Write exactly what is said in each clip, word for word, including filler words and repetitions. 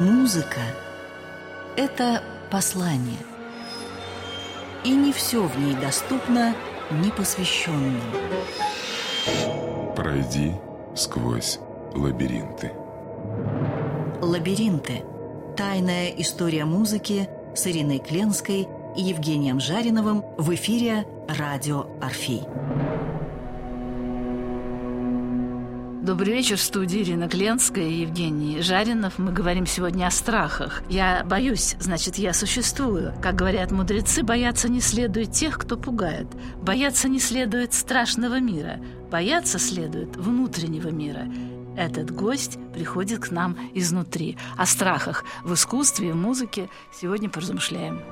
Музыка – это послание, и не все в ней доступно непосвященным. Пройди сквозь лабиринты. Лабиринты. Тайная история музыки с Ириной Кленской и Евгением Жариновым в эфире «Радио Орфей». Добрый вечер, в студии Ирина Кленская и Евгений Жаринов. Мы говорим сегодня о страхах. Я боюсь, значит, я существую. Как говорят мудрецы, бояться не следует тех, кто пугает. Бояться не следует страшного мира. Бояться следует внутреннего мира. Этот гость приходит к нам изнутри. О страхах в искусстве и в музыке сегодня поразмышляем.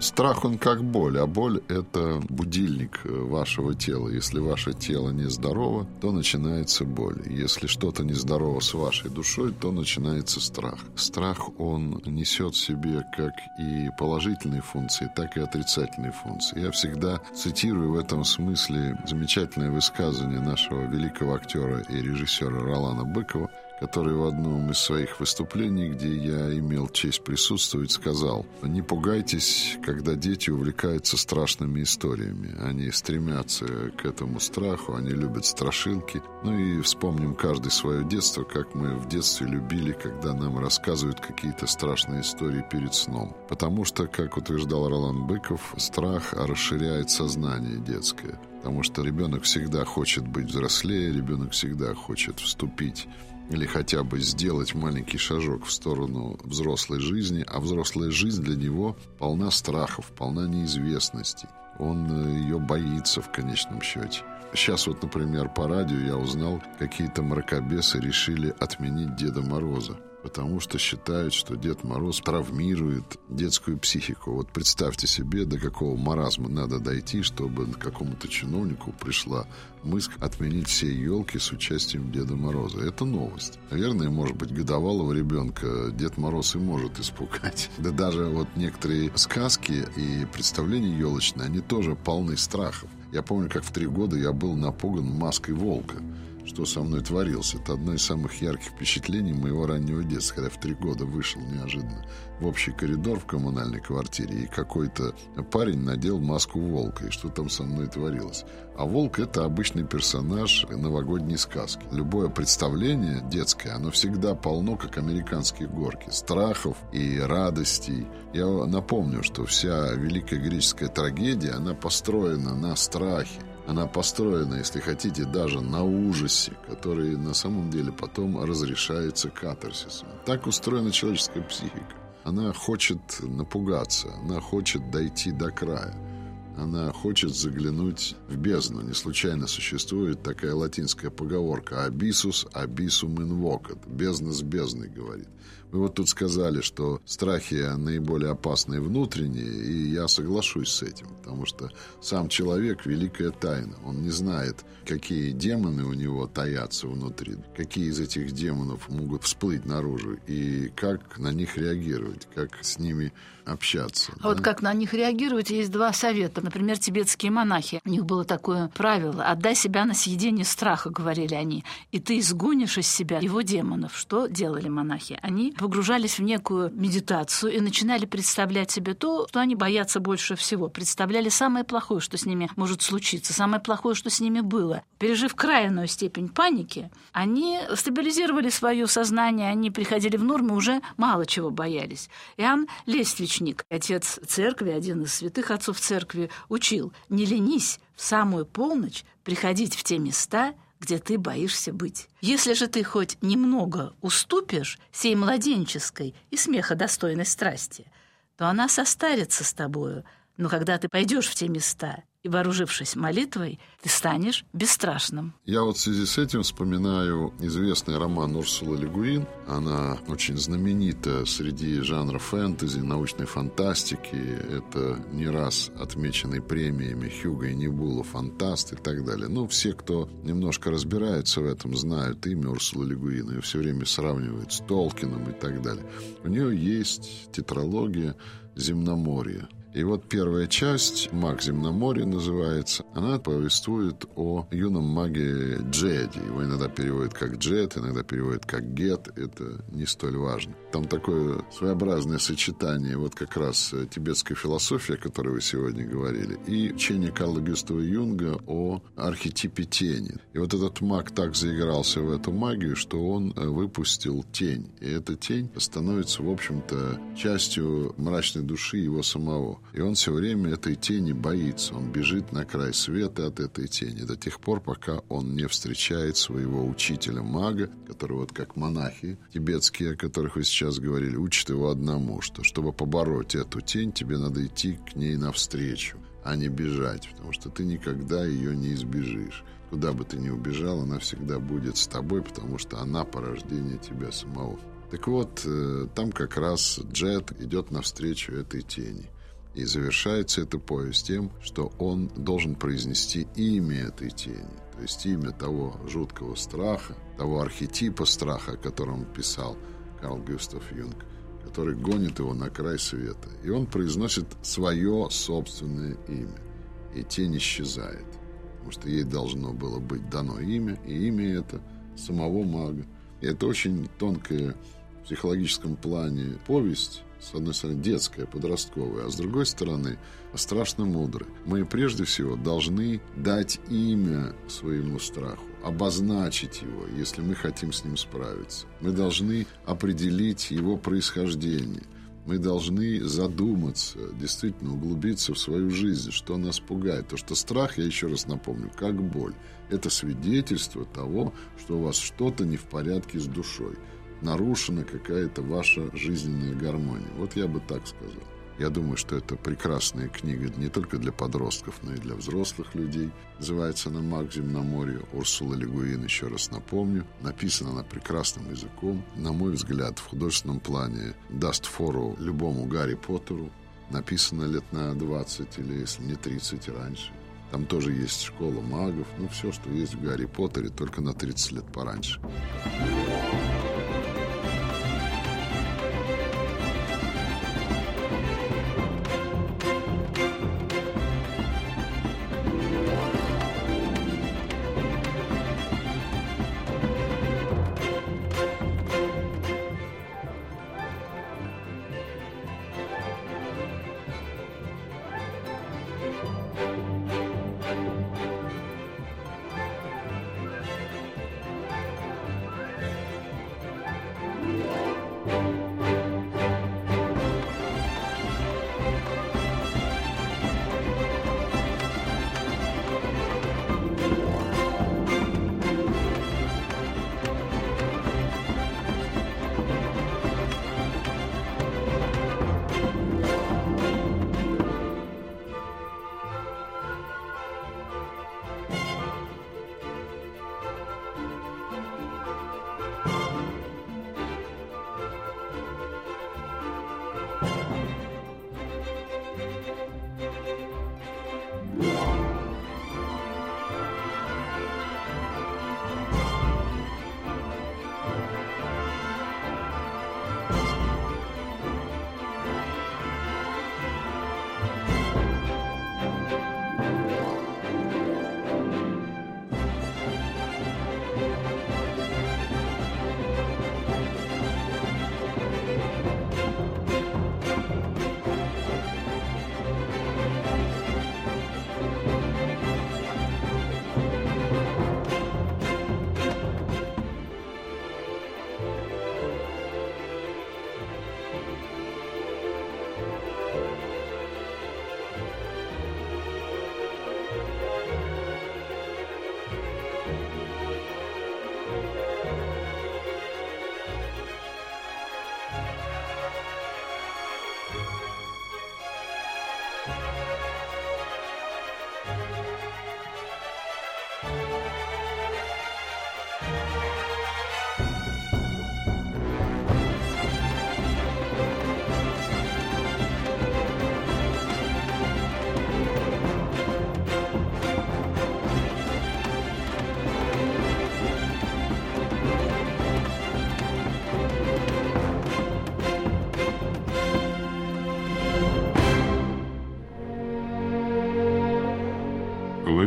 Страх, он как боль, а боль – это будильник вашего тела. Если ваше тело нездорово, то начинается боль. Если что-то нездорово с вашей душой, то начинается страх. Страх, он несет в себе как и положительные функции, так и отрицательные функции. Я всегда цитирую в этом смысле замечательное высказывание нашего великого актера и режиссера Ролана Быкова, который в одном из своих выступлений, где я имел честь присутствовать, сказал: «Не пугайтесь, когда дети увлекаются страшными историями. Они стремятся к этому страху, они любят страшилки». Ну и вспомним каждый свое детство, как мы в детстве любили, когда нам рассказывают какие-то страшные истории перед сном. Потому что, как утверждал Ролан Быков, страх расширяет сознание детское. Потому что ребенок всегда хочет быть взрослее, ребенок всегда хочет вступить или хотя бы сделать маленький шажок в сторону взрослой жизни, а взрослая жизнь для него полна страхов, полна неизвестности. Он ее боится в конечном счете. Сейчас вот, например, по радио я узнал, какие-то мракобесы решили отменить Деда Мороза, потому что считают, что Дед Мороз травмирует детскую психику. Вот представьте себе, до какого маразма надо дойти, чтобы какому-то чиновнику пришла мысль отменить все елки с участием Деда Мороза. Это новость. Наверное, может быть, годовалого ребенка Дед Мороз и может испугать. Да даже вот некоторые сказки и представления елочные, они тоже полны страхов. Я помню, как в три года я был напуган маской волка. Что со мной творилось? Это одно из самых ярких впечатлений моего раннего детства, когда в три года вышел неожиданно в общий коридор в коммунальной квартире, и какой-то парень надел маску волка, и что там со мной творилось. А волк — это обычный персонаж новогодней сказки. Любое представление детское, оно всегда полно, как американские горки, страхов и радостей. Я напомню, что вся великая греческая трагедия, она построена на страхе. Она построена, если хотите, даже на ужасе, который на самом деле потом разрешается катарсисом. Так устроена человеческая психика. Она хочет напугаться, она хочет дойти до края, она хочет заглянуть в бездну. Не случайно существует такая латинская поговорка «Абиссус абиссум инвокат» – «бездна с бездной», говорит. Вы вот тут сказали, что страхи наиболее опасные внутренние, и я соглашусь с этим, потому что сам человек – великая тайна. Он не знает, какие демоны у него таятся внутри, какие из этих демонов могут всплыть наружу, и как на них реагировать, как с ними общаться. А да? Вот как на них реагировать, есть два совета. Например, тибетские монахи. У них было такое правило – «отдай себя на съедение страха», говорили они, и ты изгонишь из себя его демонов. Что делали монахи? Они погружались в некую медитацию и начинали представлять себе то, что они боятся больше всего. Представляли самое плохое, что с ними может случиться, самое плохое, что с ними было. Пережив крайнюю степень паники, они стабилизировали свое сознание, они приходили в норму, уже мало чего боялись. Иоанн Лествичник, отец церкви, один из святых отцов церкви, учил: «Не ленись в самую полночь приходить в те места, где ты боишься быть. Если же ты хоть немного уступишь сей младенческой и смеха достойной страсти, то она состарится с тобою. Но когда ты пойдешь в те места и, вооружившись молитвой, ты станешь бесстрашным». Я вот в связи с этим вспоминаю известный роман Урсулы Легуин. Она очень знаменита среди жанра фэнтези, научной фантастики. Это не раз отмечены премиями Хьюго и Небула «Фантаст» и так далее. Но все, кто немножко разбирается в этом, знают имя Урсулы Легуин. Ее все время сравнивают с Толкином и так далее. У нее есть тетралогия «Земноморья». И вот первая часть, «Маг Земноморья» называется, она повествует о юном маге Джеде. Его иногда переводят как Джед, иногда переводят как Гет. Это не столь важно. Там такое своеобразное сочетание вот как раз тибетской философии, о которой вы сегодня говорили, и учение Карла Густава Юнга о архетипе тени. И вот этот маг так заигрался в эту магию, что он выпустил тень. И эта тень становится, в общем-то, частью мрачной души его самого. И он все время этой тени боится. Он бежит на край света от этой тени до тех пор, пока он не встречает своего учителя-мага, который вот как монахи тибетские, о которых вы сейчас говорили, учат его одному, что чтобы побороть эту тень, тебе надо идти к ней навстречу, а не бежать, потому что ты никогда ее не избежишь. Куда бы ты ни убежал, она всегда будет с тобой, потому что она порождение тебя самого. Так вот, там как раз Джет идет навстречу этой тени. И завершается эта повесть тем, что он должен произнести имя этой тени, то есть имя того жуткого страха, того архетипа страха, о котором писал Карл Густав Юнг, который гонит его на край света. И он произносит свое собственное имя, и тень исчезает, потому что ей должно было быть дано имя, и имя это самого мага. И это очень тонкая в психологическом плане повесть, с одной стороны, детская, подростковая, а с другой стороны, страшно мудрая. Мы прежде всего должны дать имя своему страху, обозначить его, если мы хотим с ним справиться. Мы должны определить его происхождение. Мы должны задуматься, действительно углубиться в свою жизнь, что нас пугает. То, что страх, я еще раз напомню, как боль. Это свидетельство того, что у вас что-то не в порядке с душой. Нарушена какая-то ваша жизненная гармония. Вот я бы так сказал. Я думаю, что это прекрасная книга не только для подростков, но и для взрослых людей. Называется она «Маг Земноморья», Урсула Легуин, еще раз напомню. Написана она прекрасным языком. На мой взгляд, в художественном плане даст фору любому Гарри Поттеру. Написана лет на двадцать или, если не тридцать, раньше. Там тоже есть школа магов. Ну, все, что есть в Гарри Поттере, только на тридцать лет пораньше.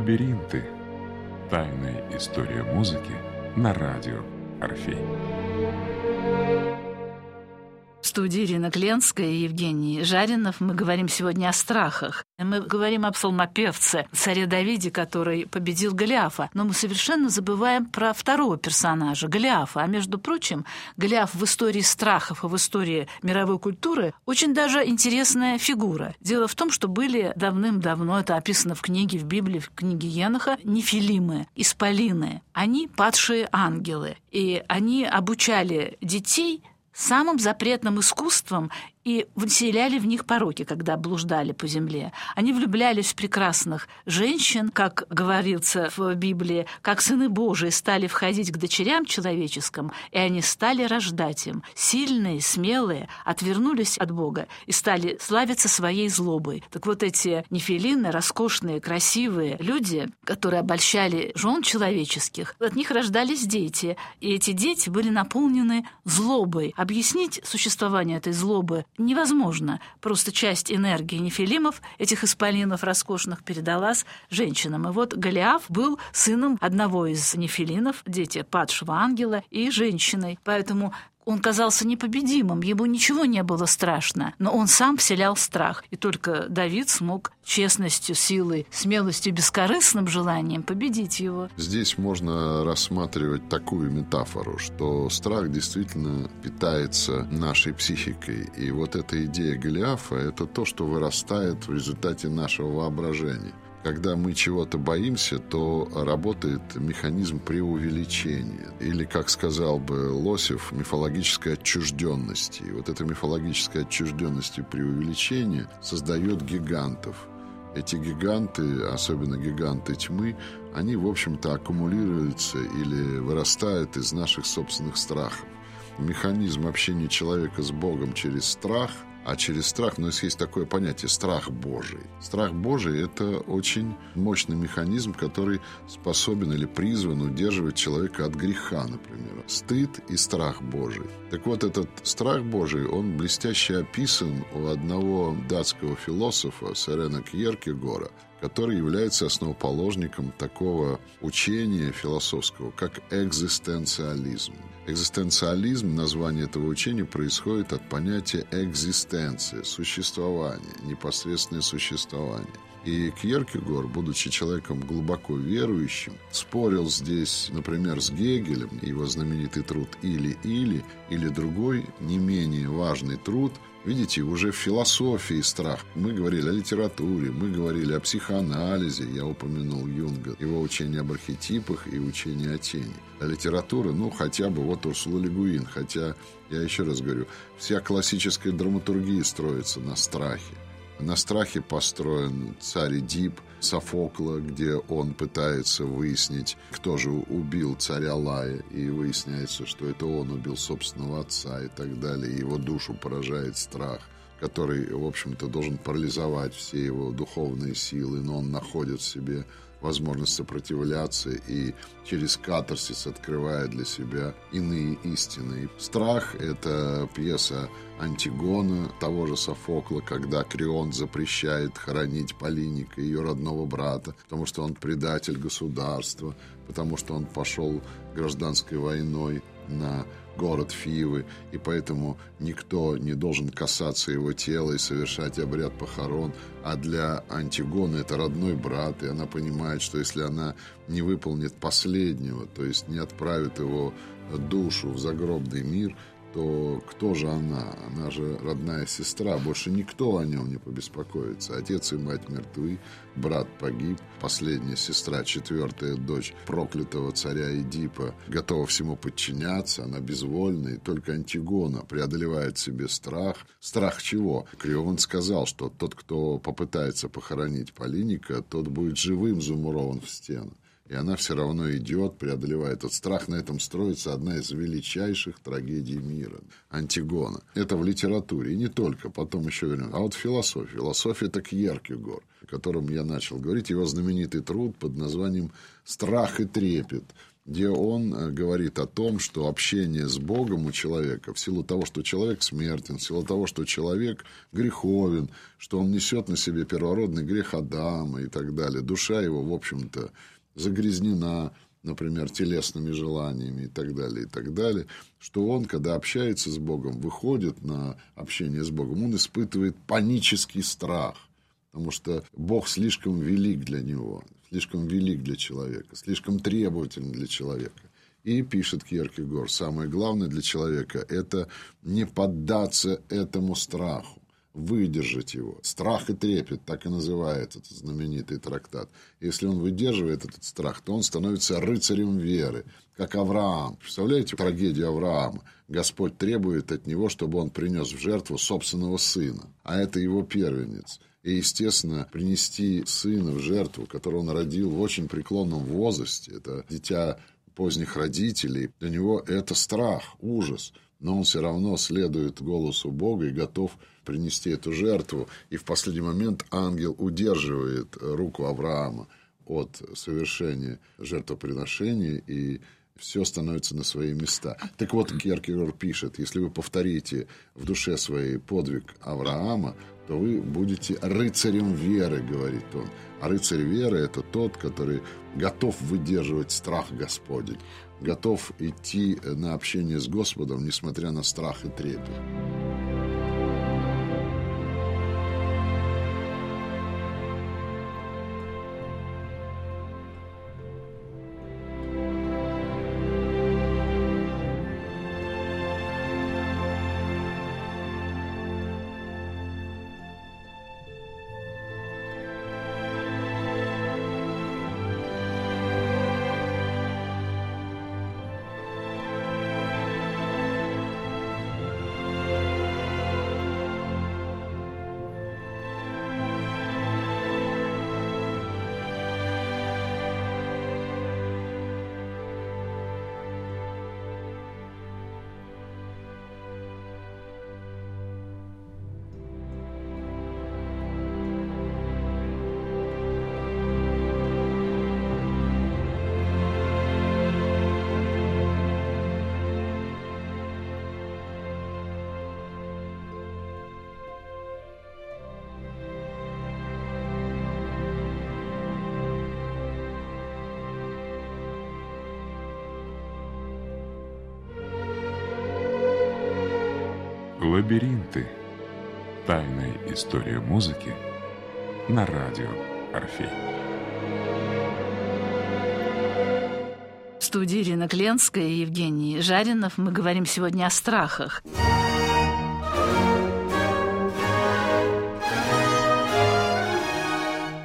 Лабиринты. Тайная история музыки на радио Орфей. В студии Ирина Кленская и Евгений Жаринов. Мы говорим сегодня о страхах. Мы говорим о псалмопевце, царе Давиде, который победил Голиафа. Но мы совершенно забываем про второго персонажа, Голиафа. А между прочим, Голиаф в истории страхов и в истории мировой культуры очень даже интересная фигура. Дело в том, что были давным-давно, это описано в книге, в Библии, в книге Еноха, нефилимы, исполины. Они падшие ангелы. И они обучали детей самым запретным искусством и вселяли в них пороки, когда блуждали по земле. Они влюблялись в прекрасных женщин, как говорится в Библии, как сыны Божии стали входить к дочерям человеческим, и они стали рождать им. Сильные, смелые, отвернулись от Бога и стали славиться своей злобой. Так вот эти нефилины, роскошные, красивые люди, которые обольщали жен человеческих, от них рождались дети, и эти дети были наполнены злобой. Объяснить существование этой злобы невозможно. Просто часть энергии нефилимов, этих исполинов роскошных, передалась женщинам. И вот Голиаф был сыном одного из нефилинов, дети падшего ангела, и женщиной. Поэтому он казался непобедимым, ему ничего не было страшно, но он сам вселял страх. И только Давид смог честностью, силой, смелостью, бескорыстным желанием победить его. Здесь можно рассматривать такую метафору, что страх действительно питается нашей психикой. И вот эта идея Голиафа – это то, что вырастает в результате нашего воображения. Когда мы чего-то боимся, то работает механизм преувеличения. Или, как сказал бы Лосев, мифологической отчужденности. И вот эта мифологическая отчужденность и преувеличение создает гигантов. Эти гиганты, особенно гиганты тьмы, они, в общем-то, аккумулируются или вырастают из наших собственных страхов. Механизм общения человека с Богом через страх – а через страх, но есть такое понятие «страх Божий». Страх Божий – это очень мощный механизм, который способен или призван удерживать человека от греха, например. Стыд и страх Божий. Так вот, этот страх Божий, он блестяще описан у одного датского философа Сёрена Кьеркегора, который является основоположником такого учения философского, как экзистенциализм. Экзистенциализм, название этого учения, происходит от понятия экзистенция, существование, непосредственное существование. И Кьеркегор, будучи человеком глубоко верующим, спорил здесь, например, с Гегелем, его знаменитый труд «Или-или», или другой, не менее важный труд. Видите, уже в философии страх. Мы говорили о литературе, мы говорили о психоанализе. Я упомянул Юнга, его учение об архетипах и учение о тени. А литература, ну, хотя бы вот Урсула Легуин, хотя, я еще раз говорю, вся классическая драматургия строится на страхе. На страхе построен «Царь Эдип» Софокла, где он пытается выяснить, кто же убил царя Лая, и выясняется, что это он убил собственного отца и так далее. Его душу поражает страх, который, в общем-то, должен парализовать все его духовные силы, но он находит в себе возможность сопротивляться и через катарсис открывает для себя иные истины. «Страх» — это пьеса Антигона, того же Софокла, когда Креон запрещает хоронить Полиника, ее родного брата, потому что он предатель государства, потому что он пошел гражданской войной на город Фивы, и поэтому никто не должен касаться его тела и совершать обряд похорон. А для Антигоны это родной брат, и она понимает, что если она не выполнит последнего, то есть не отправит его душу в загробный мир, то кто же она? Она же родная сестра, больше никто о нем не побеспокоится. Отец и мать мертвы, брат погиб, последняя сестра, четвертая дочь проклятого царя Эдипа, готова всему подчиняться, она безвольна, и только Антигона преодолевает себе страх. Страх чего? Креон сказал, что тот, кто попытается похоронить Полиника, тот будет живым замурован в стену. И она все равно идет, преодолевает этот страх. На этом строится одна из величайших трагедий мира – Антигона. Это в литературе, и не только, потом еще вернемся. А вот философия. Философия – это Кьеркегор, о котором я начал говорить. Его знаменитый труд под названием «Страх и трепет». где он говорит о том, что общение с Богом у человека, в силу того, что человек смертен, в силу того, что человек греховен, что он несет на себе первородный грех Адама и так далее, душа его, в общем-то, загрязнена, например, телесными желаниями и так далее, и так далее, что он, когда общается с Богом, выходит на общение с Богом, он испытывает панический страх, потому что Бог слишком велик для него, слишком велик для человека, слишком требователен для человека. И пишет Кьеркегор, самое главное для человека – это не поддаться этому страху, выдержать его. Страх и трепет, так и называется этот знаменитый трактат. Если он выдерживает этот страх, то он становится рыцарем веры, как Авраам. Представляете трагедию Авраама? Господь требует от него, чтобы он принес в жертву собственного сына, а это его первенец. И, естественно, принести сына в жертву, которого он родил в очень преклонном возрасте, это дитя поздних родителей, для него это страх, ужас. Но он все равно следует голосу Бога и готов принести эту жертву. И в последний момент ангел удерживает руку Авраама от совершения жертвоприношения, и все становится на свои места. Так вот, Кьеркегор пишет, если вы повторите в душе своей подвиг Авраама, то вы будете рыцарем веры, говорит он. А рыцарь веры – это тот, который готов выдерживать страх Господень, готов идти на общение с Господом, несмотря на страх и трепет. Лабиринты. Тайная история музыки на радио Орфей. В студии Ирина Кленская и Евгений Жаринов. Мы говорим сегодня о страхах.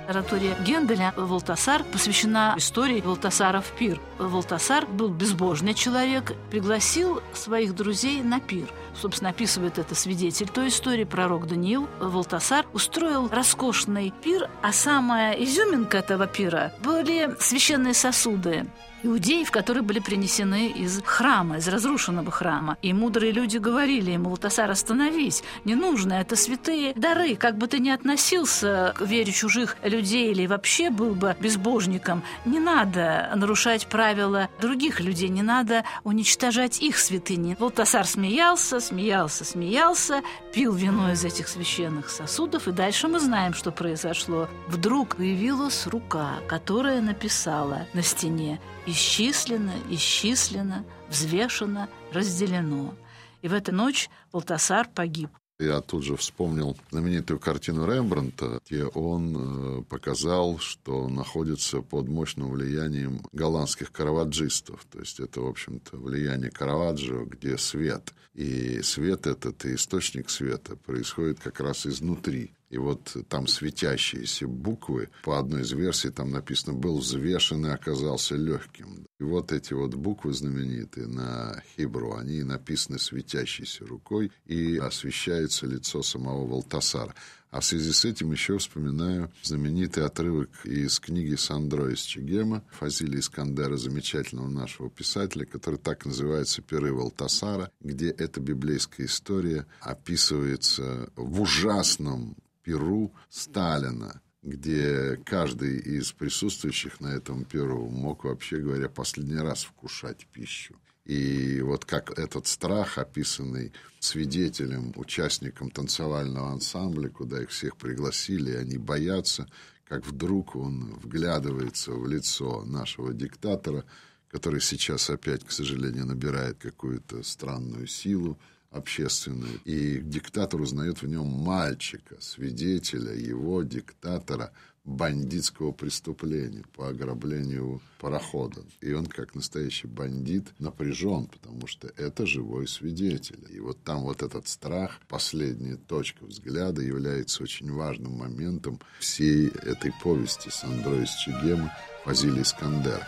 Литературе Генделя «Валтасар» посвящена истории Валтасара в пир. Валтасар был безбожный человек, пригласил своих друзей на пир. Собственно, описывает это свидетель той истории, пророк Даниил. Валтасар устроил роскошный пир, а самая изюминка этого пира были священные сосуды иудеев, которые были принесены из храма, из разрушенного храма. И мудрые люди говорили ему: «Валтасар, остановись, не нужно, это святые дары, как бы ты ни относился к вере чужих людей или вообще был бы безбожником, не надо нарушать правила других людей, не надо уничтожать их святыни». Валтасар смеялся, смеялся, смеялся, пил вино из этих священных сосудов, и дальше мы знаем, что произошло. Вдруг появилась рука, которая написала на стене: «Исчислено, исчислено, взвешено, разделено». И в эту ночь Валтасар погиб. Я тут же вспомнил знаменитую картину Рембрандта, где он показал, что находится под мощным влиянием голландских караваджистов. То есть это, в общем-то, влияние Караваджо, где свет. И свет этот, и источник света происходит как раз изнутри. И вот там светящиеся буквы, по одной из версий там написано «был взвешен и оказался легким». И вот эти вот буквы знаменитые на хибру, они написаны светящейся рукой и освещается лицо самого Валтасара. А в связи с этим еще вспоминаю знаменитый отрывок из книги Сандро из Чегема Фазиля Искандера, замечательного нашего писателя, который так называется «Пиры Валтасара», где эта библейская история описывается в ужасном пиру Сталина, где каждый из присутствующих на этом перу мог, вообще говоря, последний раз вкушать пищу. И вот как этот страх, описанный свидетелем, участником танцевального ансамбля, куда их всех пригласили, они боятся, как вдруг он вглядывается в лицо нашего диктатора, который сейчас опять, к сожалению, набирает какую-то странную силу общественную. И диктатор узнает в нем мальчика, свидетеля его, диктатора, бандитского преступления по ограблению парохода. И он, как настоящий бандит, напряжен, потому что это живой свидетель. И вот там вот этот страх, последняя точка взгляда, является очень важным моментом всей этой повести Сандро из Чегема «Фазиль Искандер».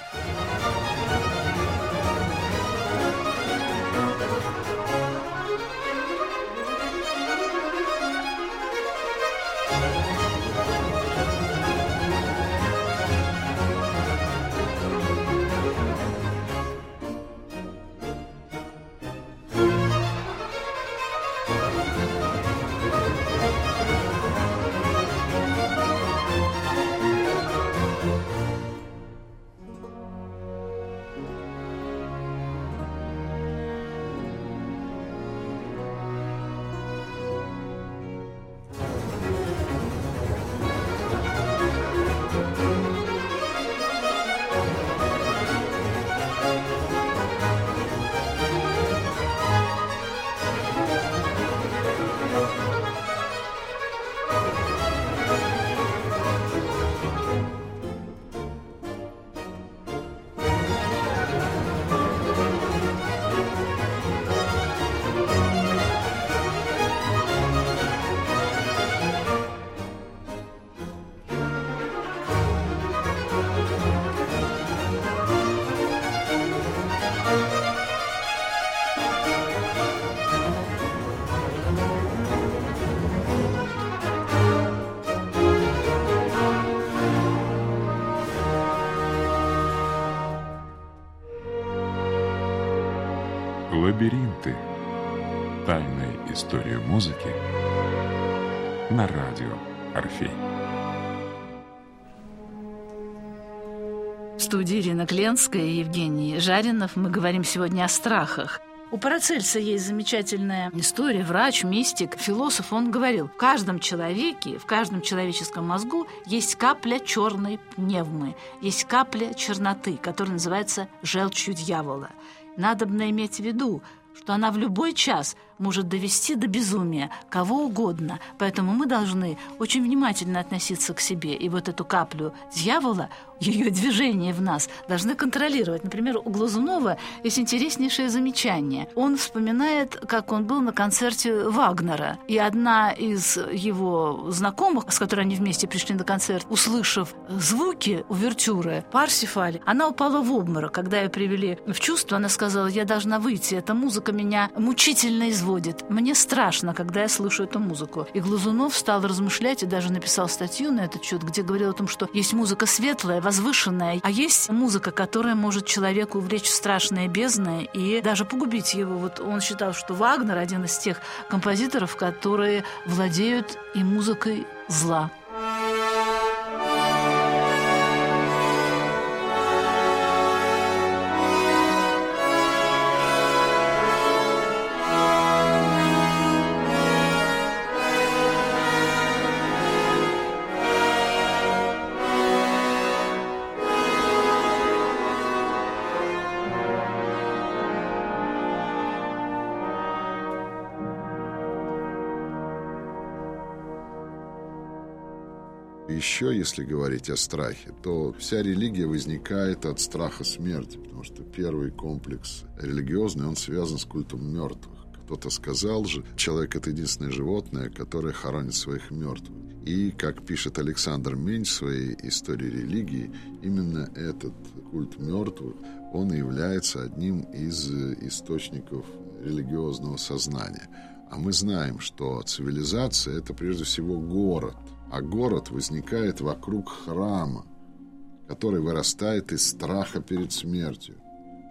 Лабиринты. Тайная история музыки на радио Орфей. В студии Ирина Кленская и Евгений Жаринов. Мы говорим сегодня о страхах. У Парацельса есть замечательная история. Врач, мистик, философ, он говорил: в каждом человеке, в каждом человеческом мозгу есть капля черной пневмы, есть капля черноты, которая называется желчью дьявола. Надобно иметь в виду, что она в любой час может довести до безумия кого угодно. Поэтому мы должны очень внимательно относиться к себе. И вот эту каплю дьявола, ее движение в нас, должны контролировать. Например, у Глазунова есть интереснейшее замечание. Он вспоминает, как он был на концерте Вагнера. И одна из его знакомых, с которой они вместе пришли на концерт, услышав звуки увертюры «Парсифаль», она упала в обморок. Когда ее привели в чувство, она сказала: «Я должна выйти, эта музыка меня мучительно изводит. Мне страшно, когда я слышу эту музыку». И Глазунов стал размышлять и даже написал статью на этот счет, где говорил о том, что есть музыка светлая, возвышенная, а есть музыка, которая может человеку увлечь в страшные бездны и даже погубить его. Вот он считал, что Вагнер один из тех композиторов, которые владеют и музыкой зла. Еще, если говорить о страхе, то вся религия возникает от страха смерти, потому что первый комплекс религиозный, он связан с культом мертвых. Кто-то сказал же, человек — это единственное животное, которое хоронит своих мертвых. И, как пишет Александр Меньш в своей истории религии, именно этот культ мертвых, он и является одним из источников религиозного сознания. А мы знаем, что цивилизация — это прежде всего город. А город возникает вокруг храма, который вырастает из страха перед смертью.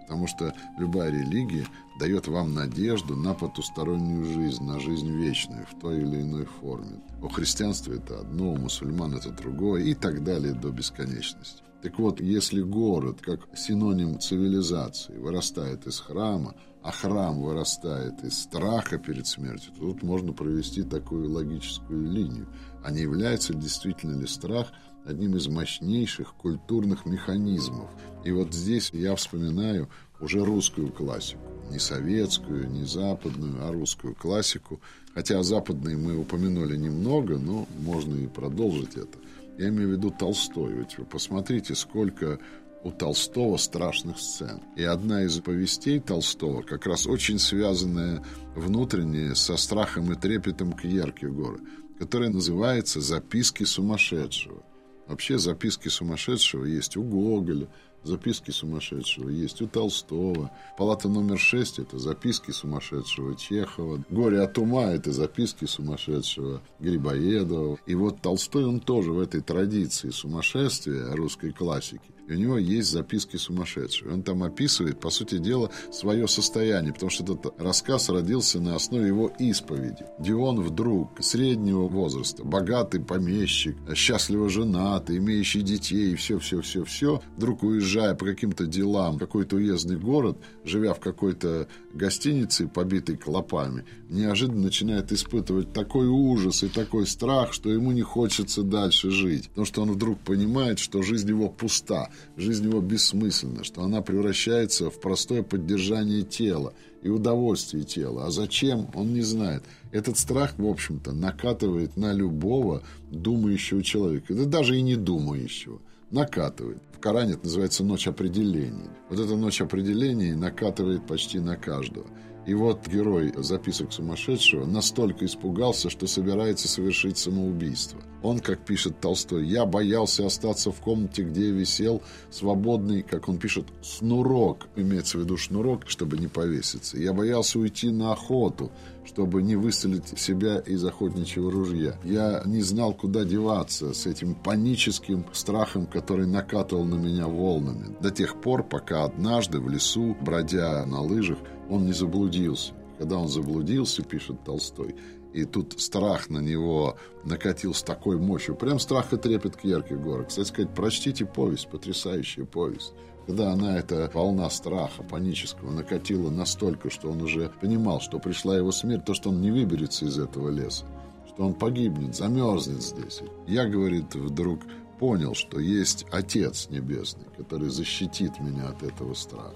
Потому что любая религия дает вам надежду на потустороннюю жизнь, на жизнь вечную в той или иной форме. У христианства это одно, у мусульман это другое и так далее до бесконечности. Так вот, если город, как синоним цивилизации, вырастает из храма, а храм вырастает из страха перед смертью, то тут можно провести такую логическую линию. А не является действительно ли страх одним из мощнейших культурных механизмов? И вот здесь я вспоминаю уже русскую классику. Не советскую, не западную, а русскую классику. Хотя о западной мы упомянули немного, но можно и продолжить это. Я имею в виду Толстой. Ведь вы посмотрите, сколько у Толстого страшных сцен. И одна из повестей Толстого как раз очень связанная внутренне со страхом и трепетом Кьеркегора, которая называется «Записки сумасшедшего». Вообще записки сумасшедшего есть у Гоголя, записки сумасшедшего есть у Толстого. Палата номер шесть – это записки сумасшедшего Чехова. Горе от ума – это записки сумасшедшего Грибоедова. И вот Толстой, он тоже в этой традиции сумасшествия русской классики. И у него есть записки сумасшедшего. Он там описывает, по сути дела, свое состояние, потому что этот рассказ родился на основе его исповеди, где он вдруг среднего возраста, богатый помещик, счастливо женатый, имеющий детей, и все-все-все-все, вдруг уезжает по каким-то делам в какой-то уездный город, живя в какой-то гостинице, побитой клопами, неожиданно начинает испытывать такой ужас и такой страх, что ему не хочется дальше жить. Потому что он вдруг понимает, что жизнь его пуста, жизнь его бессмысленна, что она превращается в простое поддержание тела и удовольствие тела. А зачем, он не знает. Этот страх, в общем-то, накатывает на любого думающего человека, да даже и не думающего. Накатывает. В Коране это называется «Ночь определений». Вот эта «Ночь определений» накатывает почти на каждого. И вот герой записок сумасшедшего настолько испугался, что собирается совершить самоубийство. Он, как пишет Толстой, «Я боялся остаться в комнате, где висел свободный, как он пишет, снурок». Имеется в виду шнурок, чтобы не повеситься. «Я боялся уйти на охоту, чтобы не выстрелить в себя из охотничьего ружья. Я не знал, куда деваться с этим паническим страхом, который накатывал на меня волнами. До тех пор, пока однажды в лесу, бродя на лыжах, он не заблудился. Когда он заблудился, пишет Толстой, и тут страх на него накатил с такой мощью. Прям страх и трепет Кьеркегора. Кстати сказать, прочтите повесть, потрясающая повесть. Когда она, эта волна страха панического, накатила настолько, что он уже понимал, что пришла его смерть, то, что он не выберется из этого леса, что он погибнет, замерзнет здесь. Я, говорит, вдруг понял, что есть Отец Небесный, который защитит меня от этого страха.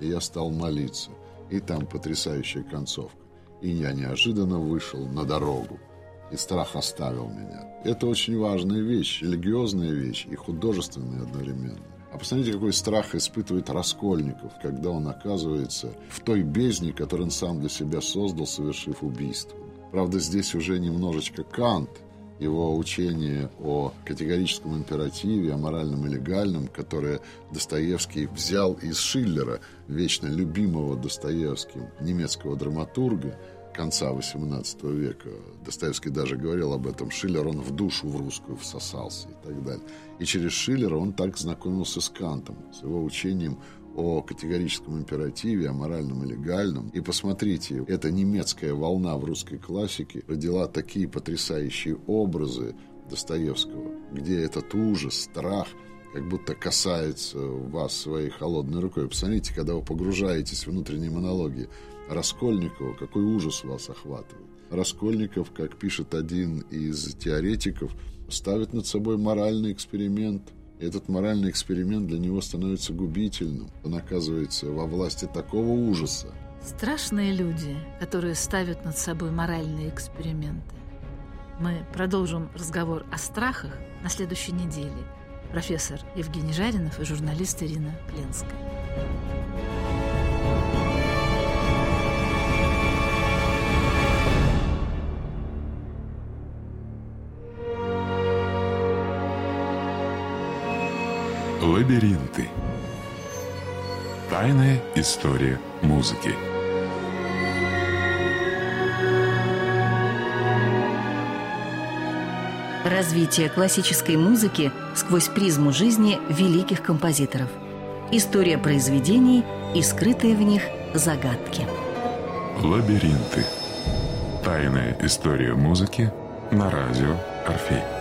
И я стал молиться. И там потрясающая концовка. И я неожиданно вышел на дорогу. И страх оставил меня». Это очень важная вещь, религиозная вещь и художественная одновременно. А посмотрите, какой страх испытывает Раскольников, когда он оказывается в той бездне, которую он сам для себя создал, совершив убийство. Правда, здесь уже немножечко Кант, его учение о категорическом императиве, о моральном и легальном, которое Достоевский взял из Шиллера, вечно любимого Достоевским немецкого драматурга конца восемнадцатого века. Достоевский даже говорил об этом. Шиллер, он в душу в русскую всосался и так далее. И через Шиллера он так знакомился с Кантом, с его учением о категорическом императиве, о моральном и легальном. И посмотрите, эта немецкая волна в русской классике родила такие потрясающие образы Достоевского, где этот ужас, страх как будто касается вас своей холодной рукой. Посмотрите, когда вы погружаетесь в внутренние монологи Раскольникова, какой ужас вас охватывает. Раскольников, как пишет один из теоретиков, ставит над собой моральный эксперимент. Этот моральный эксперимент для него становится губительным. Он оказывается во власти такого ужаса. Страшные люди, которые ставят над собой моральные эксперименты. Мы продолжим разговор о страхах на следующей неделе. Профессор Евгений Жаринов и журналист Ирина Кленская. Лабиринты. Тайная история музыки. Развитие классической музыки сквозь призму жизни великих композиторов. История произведений и скрытые в них загадки. Лабиринты. Тайная история музыки на радио Орфей.